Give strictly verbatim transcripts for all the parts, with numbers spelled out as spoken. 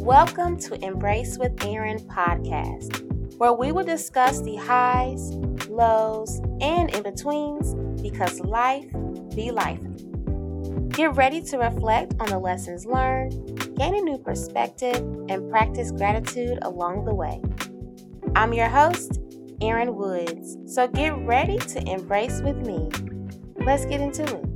Welcome to Embrace with Erin podcast, where we will discuss the highs, lows, and in-betweens, because life be life. Get ready to reflect on the lessons learned, gain a new perspective, and practice gratitude along the way. I'm your host, Erin Woods, so get ready to embrace with me. Let's get into it.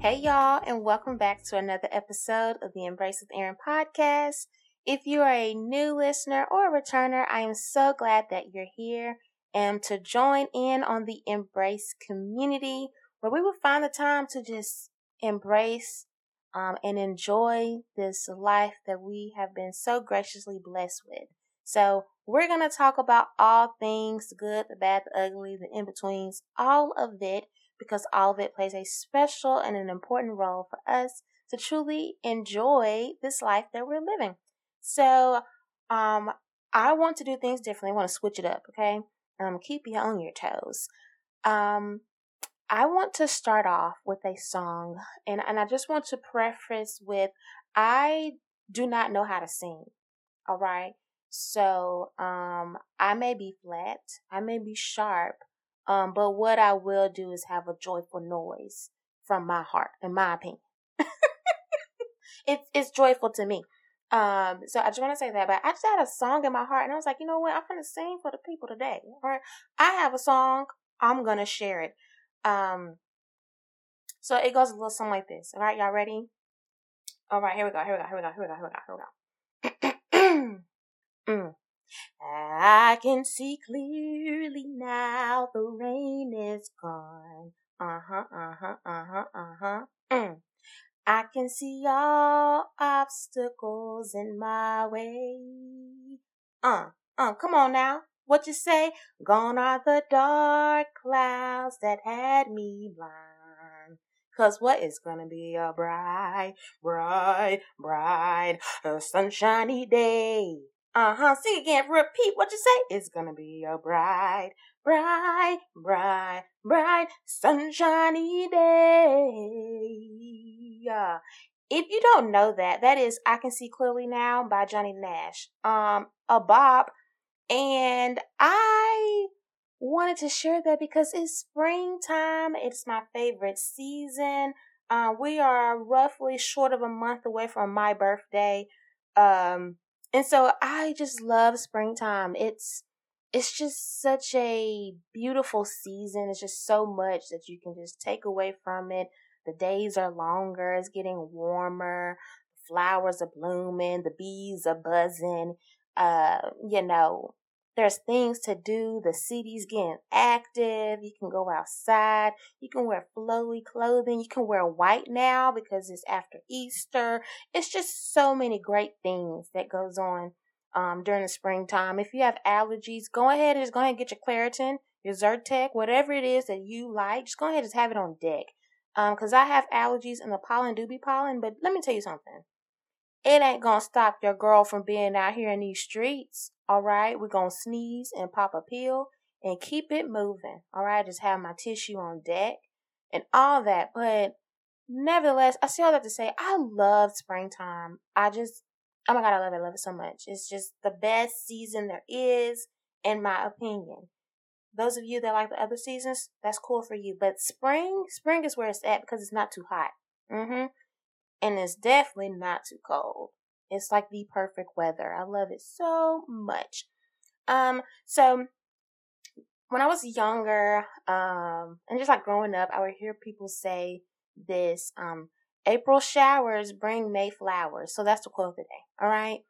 Hey y'all, and welcome back to another episode of the Embrace with Erin podcast. If you are a new listener or a returner, I am so glad that you're here and to join in on the Embrace community, where we will find the time to just embrace um, and enjoy this life that we have been so graciously blessed with. So we're going to talk about all things, the good, the bad, the ugly, the in-betweens, all of it, because all of it plays a special and an important role for us to truly enjoy this life that we're living. So um, I want to do things differently. I want to switch it up, okay? Um, keep you on your toes. Um, I want to start off with a song, and, and I just want to preface with, I do not know how to sing, all right? So um, I may be flat, I may be sharp, Um, but what I will do is have a joyful noise from my heart, in my opinion. it's it's joyful to me. Um, so I just want to say that, but I just had a song in my heart, and I was like, you know what? I'm going to sing for the people today. Or I have a song. I'm going to share it. Um, so it goes a little something like this. All right, y'all ready? All right, here we go. Here we go. Here we go. Here we go. Here we go. Here we go. mm. I can see clearly now, the rain is gone. Uh-huh, uh-huh, uh-huh, uh-huh. Mm. I can see all obstacles in my way. Uh, uh, come on now. What you say? Gone are the dark clouds that had me blind. 'Cause what is gonna be a bright, bright, bright, a sunshiny day? Uh-huh. Sing again. Repeat what you say. It's gonna be a bright, bright, bright, bright, sunshiny day. Uh, if you don't know that, that is I Can See Clearly Now by Johnny Nash. Um, a bop. And I wanted to share that because it's springtime. It's my favorite season. Uh, we are roughly short of a month away from my birthday. Um, And so I just love springtime. It's it's just such a beautiful season. It's just so much that you can just take away from it. The days are longer. It's getting warmer. Flowers are blooming. The bees are buzzing. Uh, you know, there's things to do. The city's getting active. You can go outside. You can wear flowy clothing. You can wear white now because it's after Easter. It's just so many great things that goes on um, during the springtime. If you have allergies, go ahead and just go ahead and get your Claritin, your Zyrtec, whatever it is that you like. Just go ahead and just have it on deck. Um, 'cause I have allergies and the pollen do be pollen. But let me tell you something. It ain't gonna stop your girl from being out here in these streets, all right? We're gonna sneeze and pop a pill and keep it moving, all right? Just have my tissue on deck and all that. But nevertheless, I still have to say, I love springtime. I just, oh my God, I love it. I love it so much. It's just the best season there is, in my opinion. Those of you that like the other seasons, that's cool for you. But spring, spring is where it's at because it's not too hot. Mm-hmm. And it's definitely not too cold. It's like the perfect weather. I love it so much. Um, so when I was younger, um, and just like growing up, I would hear people say this, um, April showers bring May flowers. So that's the quote today. All right.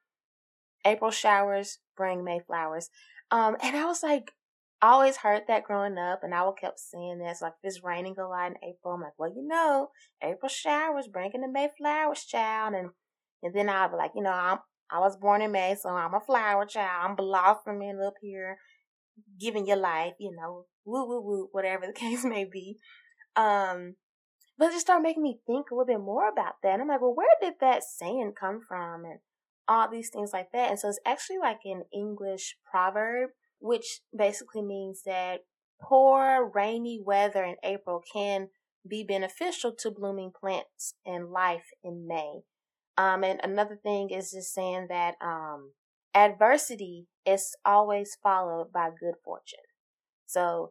April showers bring May flowers. Um, and I was like, I always heard that growing up, and I kept saying this, like, if it's raining a lot in April, I'm like, well, you know, April showers bringing the May flowers, child. And and then I'll be like, you know, I'm, I was born in May, so I'm a flower child. I'm blossoming up here, giving your life, you know, woo, woo, woo, whatever the case may be. Um, but it just started making me think a little bit more about that. And I'm like, well, where did that saying come from? And all these things like that. And so it's actually like an English proverb, which basically means that poor, rainy weather in April can be beneficial to blooming plants and life in May. Um, and another thing is just saying that um, adversity is always followed by good fortune. So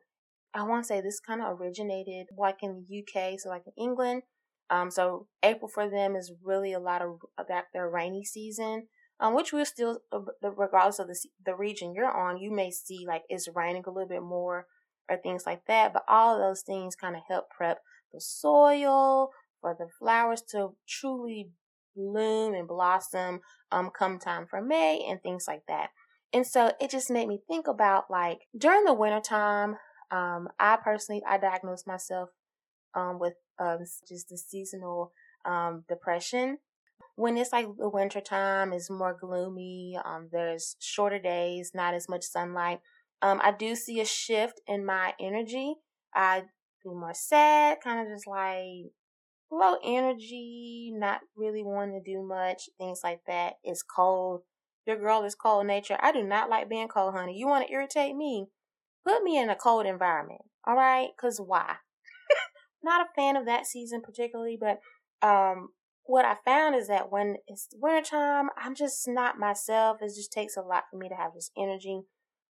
I want to say this kind of originated like in the U K, so like in England. Um, so April for them is really a lot of about their rainy season, um, which we'll still, regardless of the the region you're on, you may see like it's raining a little bit more or things like that. But all of those things kind of help prep the soil for the flowers to truly bloom and blossom um, come time for May and things like that. And so it just made me think about like during the wintertime, um, I personally, I diagnosed myself um, with um, just the seasonal um, depression. When it's like the wintertime, it's more gloomy. Um, there's shorter days, not as much sunlight. Um, I do see a shift in my energy. I feel more sad, kind of just like low energy, not really wanting to do much, things like that. It's cold. Your girl is cold nature. I do not like being cold, honey. You want to irritate me? Put me in a cold environment, all right? Because why? Not a fan of that season particularly, but um, what I found is that when it's wintertime, I'm just not myself. It just takes a lot for me to have this energy.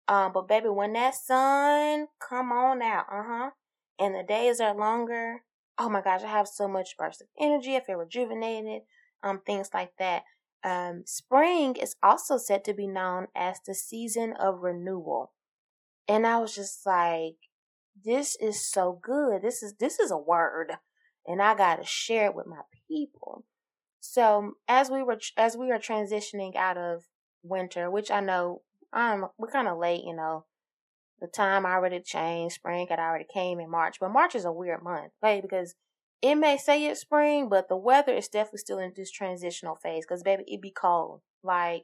Um, but baby, when that sun come on out, uh-huh, and the days are longer, oh my gosh, I have so much burst of energy. I feel rejuvenated, um, things like that. Um, spring is also said to be known as the season of renewal. And I was just like, this is so good. This is, this is a word and I got to share it with my people. So as we were, as we were transitioning out of winter, which I know I'm, we're kind of late, you know, the time already changed. Spring had already came in March, but March is a weird month, right? Because it may say it's spring, but the weather is definitely still in this transitional phase because baby, it be cold. Like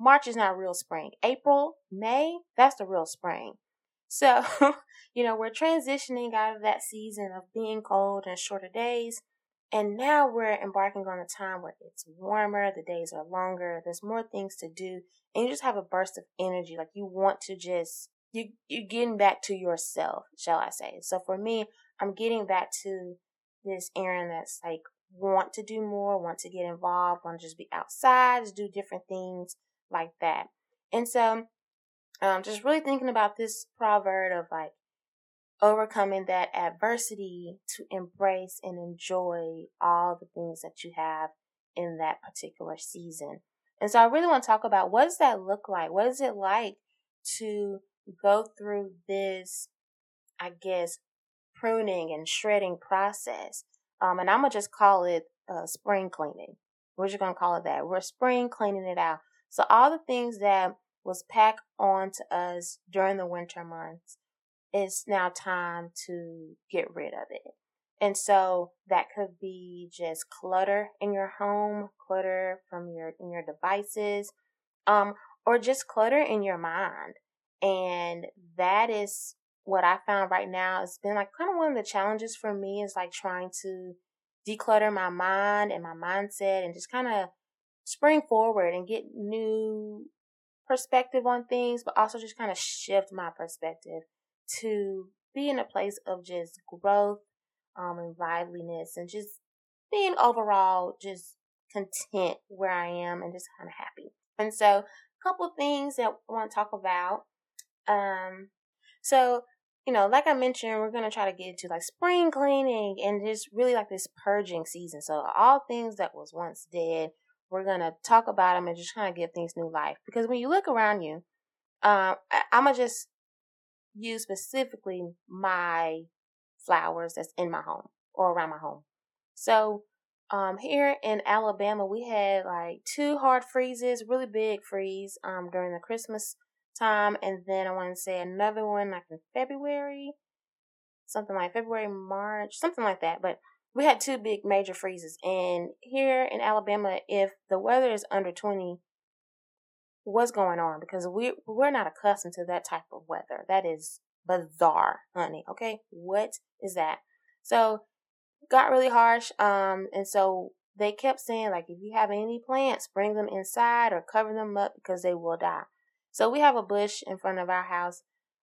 March is not real spring. April, May, that's the real spring. So, you know, we're transitioning out of that season of being cold and shorter days. And now we're embarking on a time where it's warmer, the days are longer, there's more things to do, and you just have a burst of energy. Like you want to just, you, you're getting back to yourself, shall I say. So for me, I'm getting back to this Erin that's like, want to do more, want to get involved, want to just be outside, just do different things like that. And so um, just really thinking about this proverb of like overcoming that adversity to embrace and enjoy all the things that you have in that particular season. And so I really want to talk about what does that look like? What is it like to go through this, I guess, pruning and shredding process? Um, and I'm going to just call it uh, spring cleaning. We're just going to call it that. We're spring cleaning it out. So all the things that was packed on to us during the winter months, it's now time to get rid of it. And so that could be just clutter in your home, clutter from your in your devices, um, or just clutter in your mind. And that is what I found right now. It's been like kind of one of the challenges for me is like trying to declutter my mind and my mindset and just kind of spring forward and get new perspective on things, but also just kind of shift my perspective to be in a place of just growth um, and liveliness and just being overall just content where I am and just kind of happy. And so a couple things that I want to talk about. Um, so, you know, like I mentioned, we're going to try to get into like spring cleaning and just really like this purging season. So all things that was once dead, we're going to talk about them and just trying to give things new life. Because when you look around you, um, I, I'm going to just use specifically my flowers that's in my home or around my home. So um, here in Alabama, we had like two hard freezes, really big freeze um, during the Christmas time. And then I want to say another one like in February, something like February, March, something like that. But we had two big major freezes, and here in Alabama, if the weather is under twenty, what's going on? Because we, we're not accustomed to that type of weather. That is bizarre, honey, okay? What is that? So, got really harsh, um, and so they kept saying, like, if you have any plants, bring them inside or cover them up because they will die. So, we have a bush in front of our house,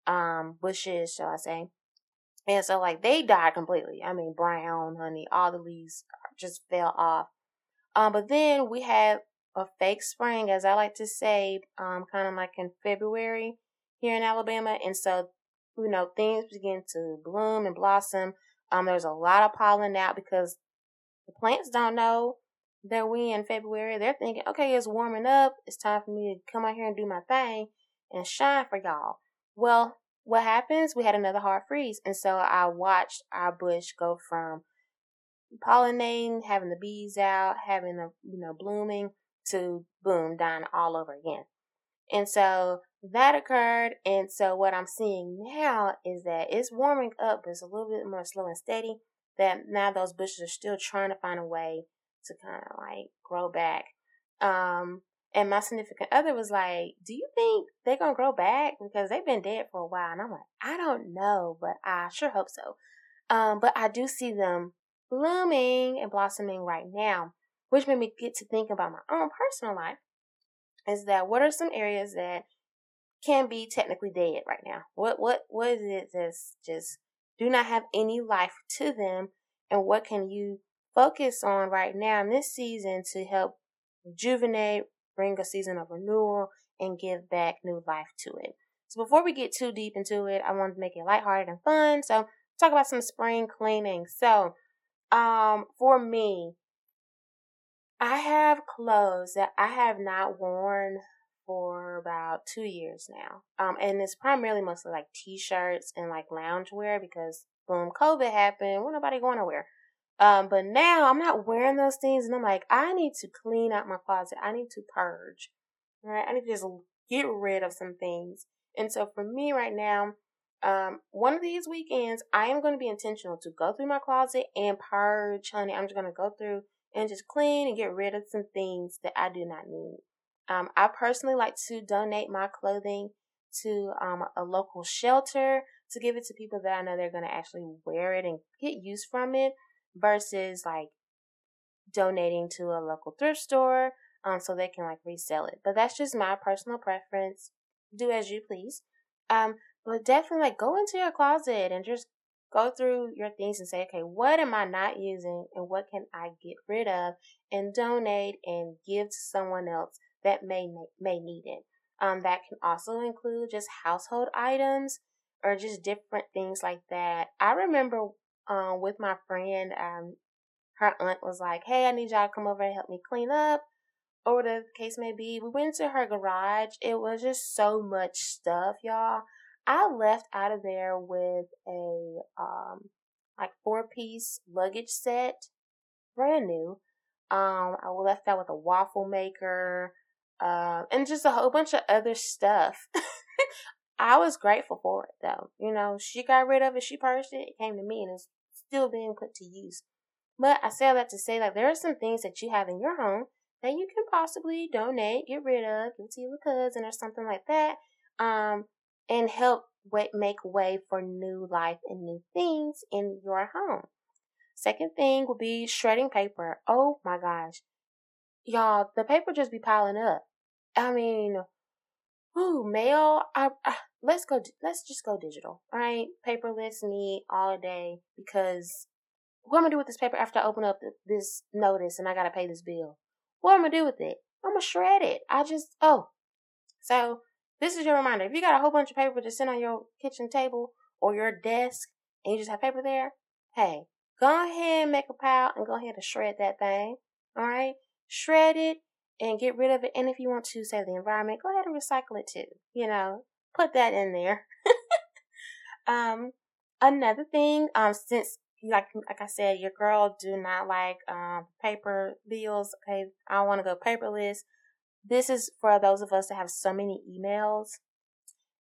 um, bushes, shall I say. And so, like, they died completely. I mean, brown, honey, all the leaves just fell off. Um, but then we have a fake spring, as I like to say, um, kind of like in February here in Alabama. And so, you know, things begin to bloom and blossom. Um, there's a lot of pollen out because the plants don't know that we in February. They're thinking, okay, it's warming up. It's time for me to come out here and do my thing and shine for y'all. Well, what happens? We had another hard freeze. And so I watched our bush go from pollinating, having the bees out, having the, you know, blooming, to boom, dying all over again. And so that occurred. And so what I'm seeing now is that it's warming up, but it's a little bit more slow and steady, that now those bushes are still trying to find a way to kind of like grow back. Um, and my significant other was like, do you think they're going to grow back? Because they've been dead for a while. And I'm like, I don't know, but I sure hope so. Um, but I do see them blooming and blossoming right now, which made me get to think about my own personal life, is that what are some areas that can be technically dead right now? What what what is it that's just do not have any life to them, and what can you focus on right now in this season to help rejuvenate, bring a season of renewal, and give back new life to it? So before we get too deep into it, I wanted to make it lighthearted and fun. So talk about some spring cleaning. So um, for me, I have clothes that I have not worn for about two years now. Um, and it's primarily mostly like t-shirts and like loungewear because, boom, COVID happened. Well, nobody going nowhere. Um, but now I'm not wearing those things. And I'm like, I need to clean out my closet. I need to purge, right? I need to just get rid of some things. And so for me right now, um, one of these weekends, I am going to be intentional to go through my closet and purge, honey. I'm just going to go through and just clean and get rid of some things that I do not need. Um, I personally like to donate my clothing to um, a local shelter to give it to people that I know they're going to actually wear it and get use from it, versus like donating to a local thrift store um, so they can like resell it. But that's just my personal preference. Do as you please. Um, but definitely like go into your closet and just go through your things and say, okay, what am I not using and what can I get rid of and donate and give to someone else that may may need it. Um, that can also include just household items or just different things like that. I remember um, with my friend, um, her aunt was like, hey, I need y'all to come over and help me clean up, or whatever the case may be. We went to her garage. It was just so much stuff, y'all. I left out of there with a um, like four-piece luggage set, brand new. Um, I left out with a waffle maker uh, and just a whole bunch of other stuff. I was grateful for it, though. You know, she got rid of it. She purged it. It came to me, and it's still being put to use. But I say all that to say, like, there are some things that you have in your home that you can possibly donate, get rid of, give to your cousin or something like that. Um... and help make way for new life and new things in your home. Second thing would be shredding paper. Oh my gosh. Y'all, the paper just be piling up. I mean, ooh, mail. I, I, let's go, let's just go digital, all right? Paperless me all day, because what am I going to do with this paper after I open up this notice and I got to pay this bill? What am I going to do with it? I'm going to shred it. I just, oh. So, this is your reminder. If you got a whole bunch of paper to sit on your kitchen table or your desk and you just have paper there, hey, go ahead and make a pile and go ahead and shred that thing, all right? Shred it and get rid of it. And if you want to save the environment, go ahead and recycle it too. You know, put that in there. um, Another thing, um, since, like like I said, your girl do not like um paper bills. Okay, I want to go paperless. This is for those of us that have so many emails.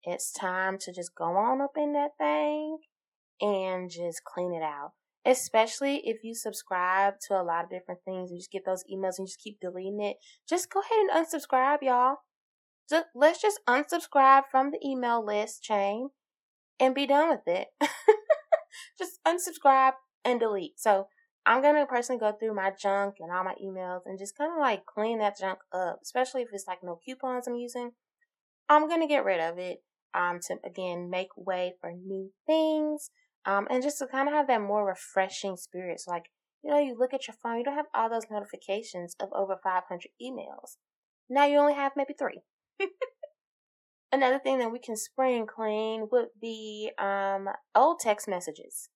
It's time to just go on up in that thing and just clean it out. Especially if you subscribe to a lot of different things. You just get those emails and you just keep deleting it. Just go ahead and unsubscribe, y'all. So let's just unsubscribe from the email list chain and be done with it. Just unsubscribe and delete. So I'm going to personally go through my junk and all my emails and just kind of like clean that junk up, especially if it's like no coupons I'm using. I'm going to get rid of it um, to, again, make way for new things um, and just to kind of have that more refreshing spirit. So like You know, you look at your phone, you don't have all those notifications of over five hundred emails. Now you only have maybe three. Another thing that we can spring clean would be um, old text messages.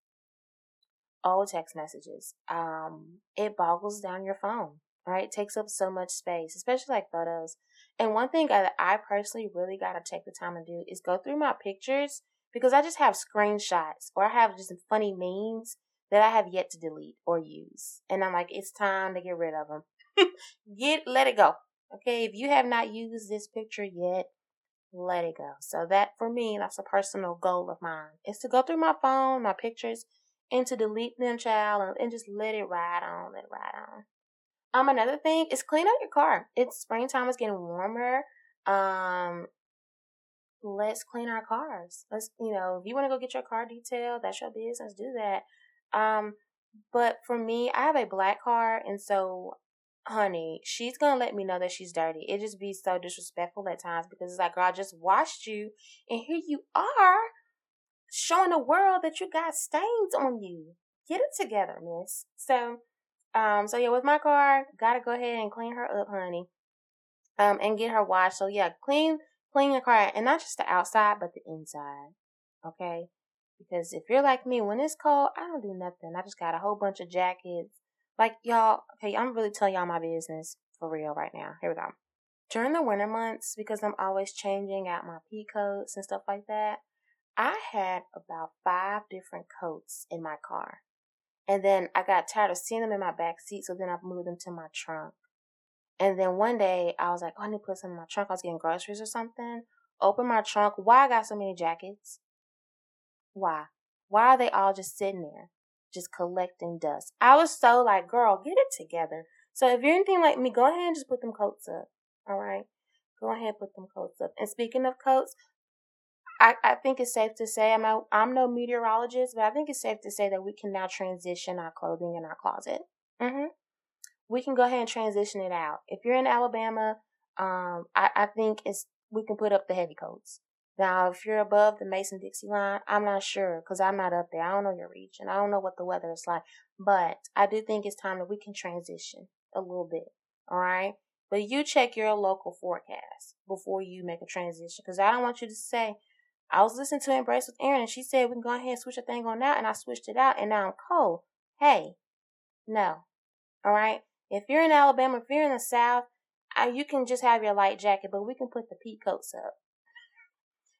Old text messages. Um, it boggles down your phone, right? It takes up so much space, especially like photos. And one thing that I personally really got to take the time to do is go through my pictures, because I just have screenshots or I have just funny memes that I have yet to delete or use. And I'm like, it's time to get rid of them. Get, let it go. Okay, if you have not used this picture yet, let it go. So that, for me, that's a personal goal of mine, is to go through my phone, my pictures, and to delete them, child, and, and just let it ride on, let it ride on. Um, another thing is clean out your car. It's springtime, it's getting warmer. Um, let's clean our cars. Let's, you know, if you want to go get your car detailed, that's your business, do that. Um, but for me, I have a black car, and so, honey, she's gonna let me know that she's dirty. It just be so disrespectful at times, because it's like, girl, I just washed you, and here you are showing the world that you got stains on you. Get it together, miss. So, um, so yeah, with my car, gotta go ahead and clean her up, honey, um, and get her washed. So yeah, clean, clean your car, and not just the outside, but the inside. Okay. Because if you're like me, when it's cold, I don't do nothing. I just got a whole bunch of jackets. Like, y'all, okay, I'm really telling y'all my business for real right now. Here we go. During the winter months, because I'm always changing out my pea coats and stuff like that, I had about five different coats in my car. And then I got tired of seeing them in my back seat, so then I moved them to my trunk. And then one day, I was like, oh, I need to put some in my trunk. I was getting groceries or something. Open my trunk. Why I got so many jackets? Why? Why are they all just sitting there, just collecting dust? I was so like, girl, get it together. So if you're anything like me, go ahead and just put them coats up, all right? Go ahead and put them coats up. And speaking of coats, I, I think it's safe to say, I'm, not, I'm no meteorologist, but I think it's safe to say that we can now transition our clothing in our closet. Mm-hmm. We can go ahead and transition it out. If you're in Alabama, um, I, I think it's we can put up the heavy coats. Now, if you're above the Mason-Dixon line, I'm not sure, because I'm not up there. I don't know your region. I don't know what the weather is like. But I do think it's time that we can transition a little bit, all right? But you check your local forecast before you make a transition, because I don't want you to say, I was listening to Embrace with Erin, and she said we can go ahead and switch a thing on out, and I switched it out, and now I'm cold. Hey, no, all right? If you're in Alabama, if you're in the South, I, you can just have your light jacket, but we can put the pea coats up.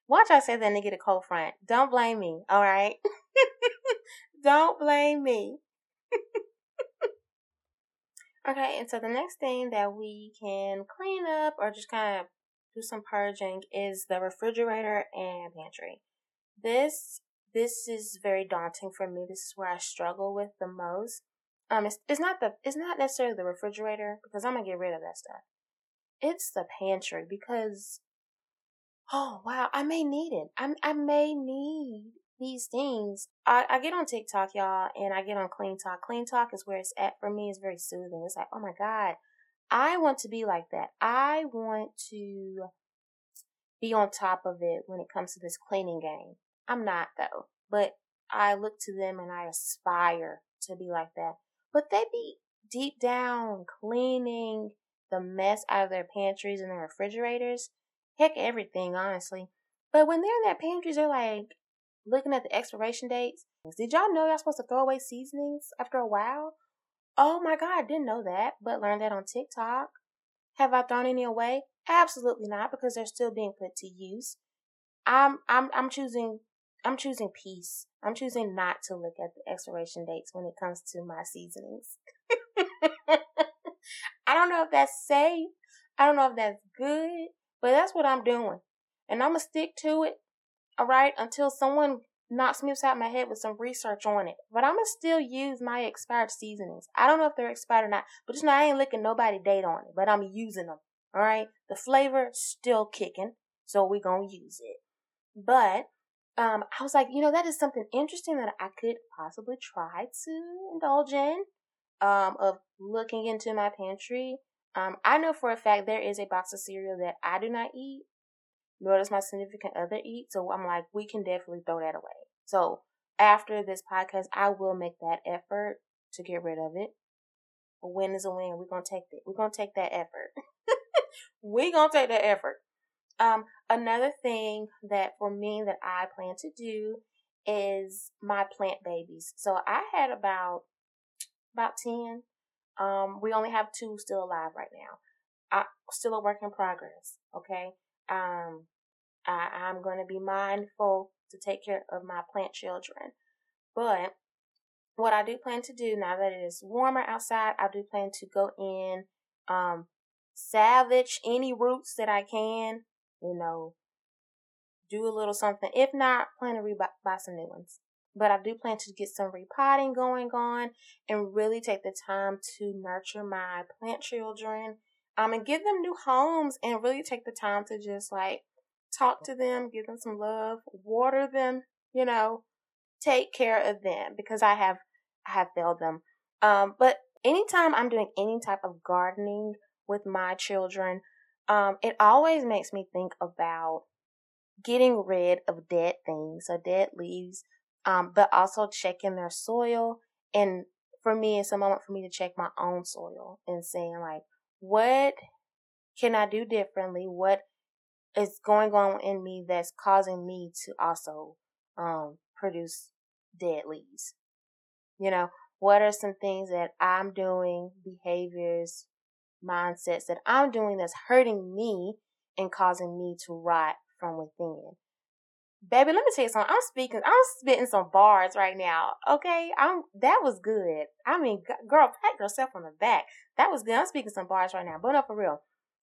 Watch I say that and get a cold front. Don't blame me, all right? Don't blame me. Okay, and so the next thing that we can clean up or just kind of do some purging is the refrigerator and pantry. This this is very daunting for me. This is where I struggle with the most. Um, it's it's not the it's not necessarily the refrigerator, because I'm gonna get rid of that stuff. It's the pantry, because, oh, wow, I may need it. I, I may need these things. I, I get on TikTok, y'all, and I get on Clean Talk. Clean Talk is where it's at for me. It's very soothing. It's like, oh, my God, I want to be like that. I want to be on top of it when it comes to this cleaning game. I'm not, though, but I look to them and I aspire to be like that. But they be deep down cleaning the mess out of their pantries and their refrigerators. Heck, everything, honestly. But when they're in their pantries, they're like looking at the expiration dates. Did y'all know y'all supposed to throw away seasonings after a while? Oh my God, didn't know that, but learned that on TikTok. Have I thrown any away? Absolutely not, because they're still being put to use. I'm, I'm, I'm choosing, I'm choosing peace. I'm choosing not to look at the expiration dates when it comes to my seasonings. I don't know if that's safe. I don't know if that's good. But that's what I'm doing. And I'm going to stick to it, all right, until someone knocks me upside my head with some research on it. But I'm going to still use my expired seasonings. I don't know if they're expired or not, but just know I ain't licking nobody date on it, but I'm using them, all right? The flavor still kicking, so we're going to use it. But um, I was like, you know, that is something interesting that I could possibly try to indulge in, um, of looking into my pantry. Um, I know for a fact there is a box of cereal that I do not eat, nor does my significant other eat. So I'm like, we can definitely throw that away. So after this podcast, I will make that effort to get rid of it. A win is a win. We're going to take that. We're going to take that effort. We're going to take that effort. Um, another thing that for me that I plan to do is my plant babies. So I had about, about ten. Um, we only have two still alive right now. I, still a work in progress. Okay. Um, I, I'm going to be mindful to take care of my plant children. But what I do plan to do now that it is warmer outside, I do plan to go in, um, salvage any roots that I can, you know, do a little something. If not, plan to re- buy some new ones. But I do plan to get some repotting going on and really take the time to nurture my plant children, um, and give them new homes and really take the time to just like talk to them, give them some love, water them, you know, take care of them because I have, I have failed them. Um, but anytime I'm doing any type of gardening with my children, um, it always makes me think about getting rid of dead things, so dead leaves, um, but also checking their soil. And for me, it's a moment for me to check my own soil and saying like, what can I do differently? What is going on in me that's causing me to also um, produce dead leaves? You know, what are some things that I'm doing, behaviors, mindsets that I'm doing that's hurting me and causing me to rot from within? Baby, let me tell you something. I'm speaking, I'm spitting some bars right now. Okay. I'm, that was good. I mean, girl, pat yourself on the back. That was good. I'm speaking some bars right now, but no, for real.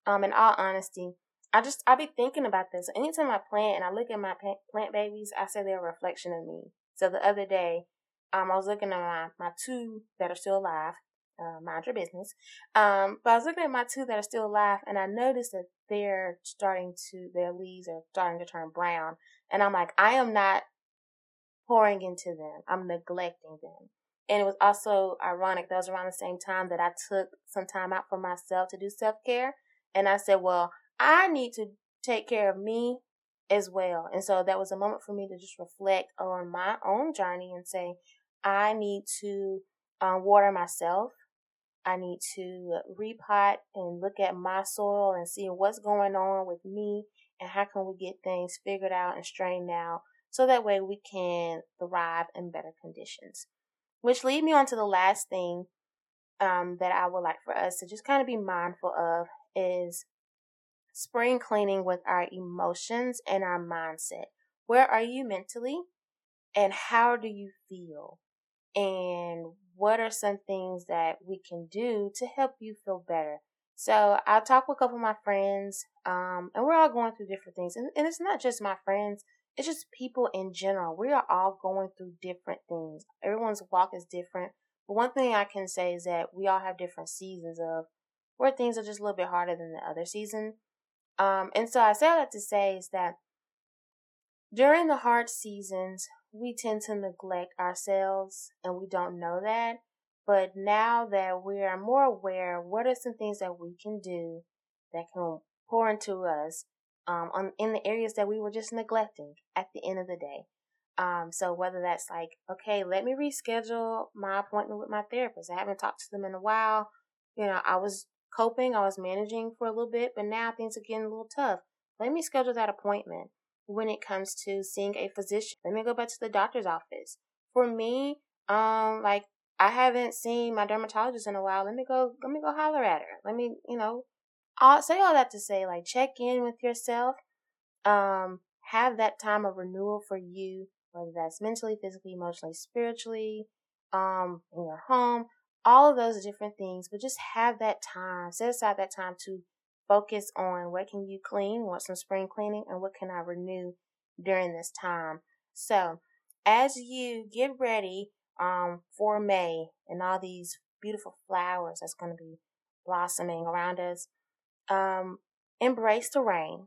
Um, in all honesty, I just, I be thinking about this. Anytime I plant and I look at my plant babies, I say they're a reflection of me. So the other day, um, I was looking at my, my two that are still alive. Uh, mind your business. Um, but I was looking at my two that are still alive, and I noticed that they're starting to, their leaves are starting to turn brown. And I'm like, I am not pouring into them. I'm neglecting them. And it was also ironic. That was around the same time that I took some time out for myself to do self-care. And I said, well, I need to take care of me as well. And so that was a moment for me to just reflect on my own journey and say, I need to um, water myself. I need to repot and look at my soil and see what's going on with me and how can we get things figured out and straightened out so that way we can thrive in better conditions. Which lead me on to the last thing um, that I would like for us to just kind of be mindful of is spring cleaning with our emotions and our mindset. Where are you mentally and how do you feel? And what are some things that we can do to help you feel better? So I talk with a couple of my friends, um, and we're all going through different things. And, and it's not just my friends. It's just people in general. We are all going through different things. Everyone's walk is different. But one thing I can say is that we all have different seasons of where things are just a little bit harder than the other season. Um, and so I say all that to say is that during the hard seasons, we tend to neglect ourselves and we don't know that. But now that we are more aware, what are some things that we can do that can pour into us um, on, in the areas that we were just neglecting at the end of the day? Um, so whether that's like, okay, let me reschedule my appointment with my therapist. I haven't talked to them in a while. You know, I was coping, I was managing for a little bit, but now things are getting a little tough. Let me schedule that appointment. When it comes to seeing a physician, let me go back to the doctor's office. For me, um, like I haven't seen my dermatologist in a while. Let me go, let me go holler at her. Let me, you know, I'll say all that to say, like, check in with yourself. Um, have that time of renewal for you, whether that's mentally, physically, emotionally, spiritually, um, in your home, all of those different things. But just have that time, set aside that time to focus on what can you clean, what's some spring cleaning, and what can I renew during this time. So as you get ready um, for May and all these beautiful flowers that's going to be blossoming around us, um, embrace the rain.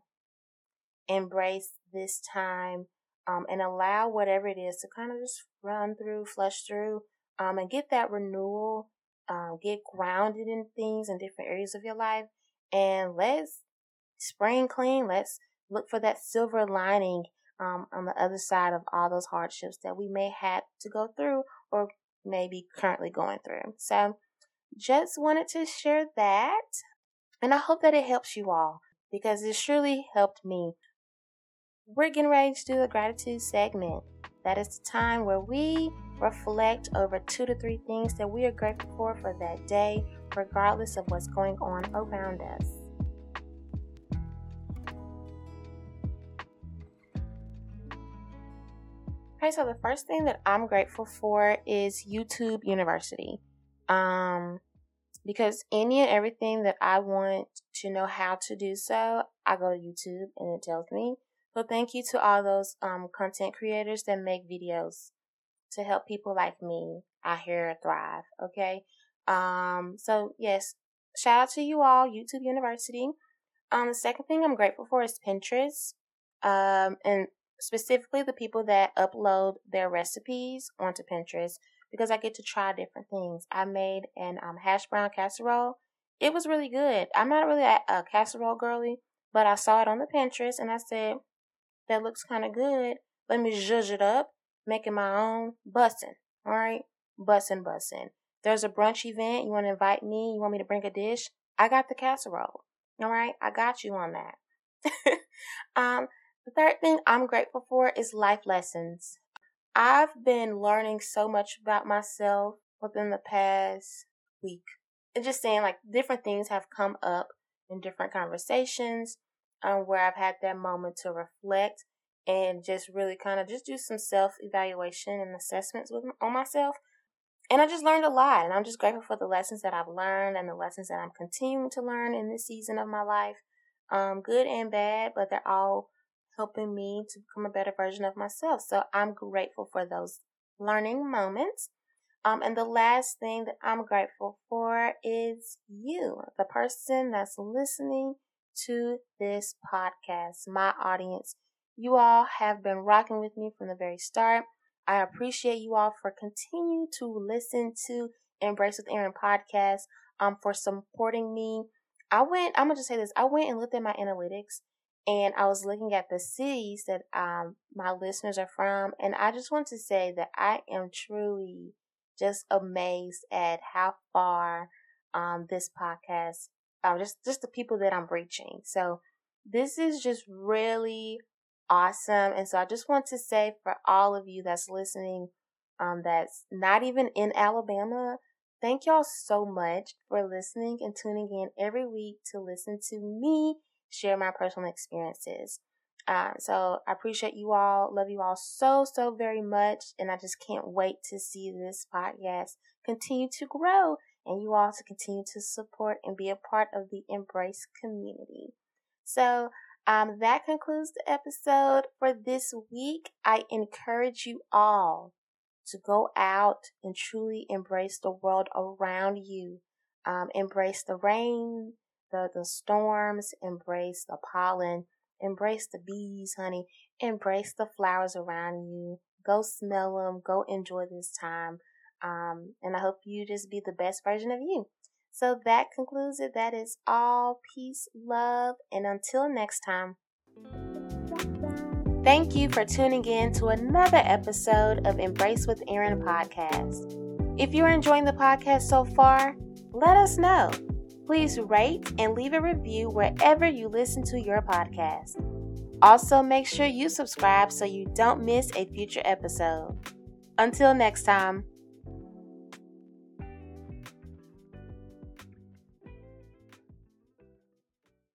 Embrace this time um, and allow whatever it is to kind of just run through, flush through, um, and get that renewal, um, get grounded in things in different areas of your life. And let's spring clean. Let's look for that silver lining um, on the other side of all those hardships that we may have to go through or may be currently going through. So just wanted to share that, and I hope that it helps you all, because it surely helped me. We're getting ready to do a gratitude segment. That is the time where we reflect over two to three things that we are grateful for for that day, regardless of what's going on around us. Okay, so the first thing that I'm grateful for is YouTube University. Um, because any and everything that I want to know how to do so, I go to YouTube and it tells me. So thank you to all those um, content creators that make videos to help people like me out here thrive, okay? Um, so, yes, shout out to you all, YouTube University. Um, the second thing I'm grateful for is Pinterest, um, and specifically the people that upload their recipes onto Pinterest, because I get to try different things. I made an um, hash brown casserole. It was really good. I'm not really a, a casserole girly, but I saw it on the Pinterest, and I said, that looks kind of good. Let me zhuzh it up, making my own, bussin', all right? Bussin', bussin'. There's a brunch event. You want to invite me? You want me to bring a dish? I got the casserole, all right? I got you on that. um, the third thing I'm grateful for is life lessons. I've been learning so much about myself within the past week. And just saying, like, different things have come up in different conversations, um, where I've had that moment to reflect and just really kind of just do some self-evaluation and assessments with on myself. And I just learned a lot, and I'm just grateful for the lessons that I've learned and the lessons that I'm continuing to learn in this season of my life, um, good and bad, but they're all helping me to become a better version of myself. So I'm grateful for those learning moments. Um, and the last thing that I'm grateful for is you, the person that's listening to this podcast, my audience. You all have been rocking with me from the very start. I appreciate you all for continuing to listen to Embrace with Erin podcast, um, for supporting me. I went, I'm going to just say this. I went and looked at my analytics, and I was looking at the cities that um my listeners are from. And I just want to say that I am truly just amazed at how far um, this podcast, uh, just, just the people that I'm reaching. So this is just really awesome. And so I just want to say for all of you that's listening, um, that's not even in Alabama, thank y'all so much for listening and tuning in every week to listen to me share my personal experiences. Um, so I appreciate you all, love you all so, so very much, and I just can't wait to see this podcast continue to grow and you all to continue to support and be a part of the Embrace community. So um, that concludes the episode for this week. I encourage you all to go out and truly embrace the world around you. Um, embrace the rain, the, the storms, embrace the pollen. Embrace the bees, honey. Embrace the flowers around you. Go smell them. Go enjoy this time. Um, and I hope you just be the best version of you. So that concludes it. That is all. Peace, love, and until next time. Thank you for tuning in to another episode of Embrace with Erin podcast. If you're enjoying the podcast so far, let us know. Please rate and leave a review wherever you listen to your podcast. Also, make sure you subscribe so you don't miss a future episode. Until next time.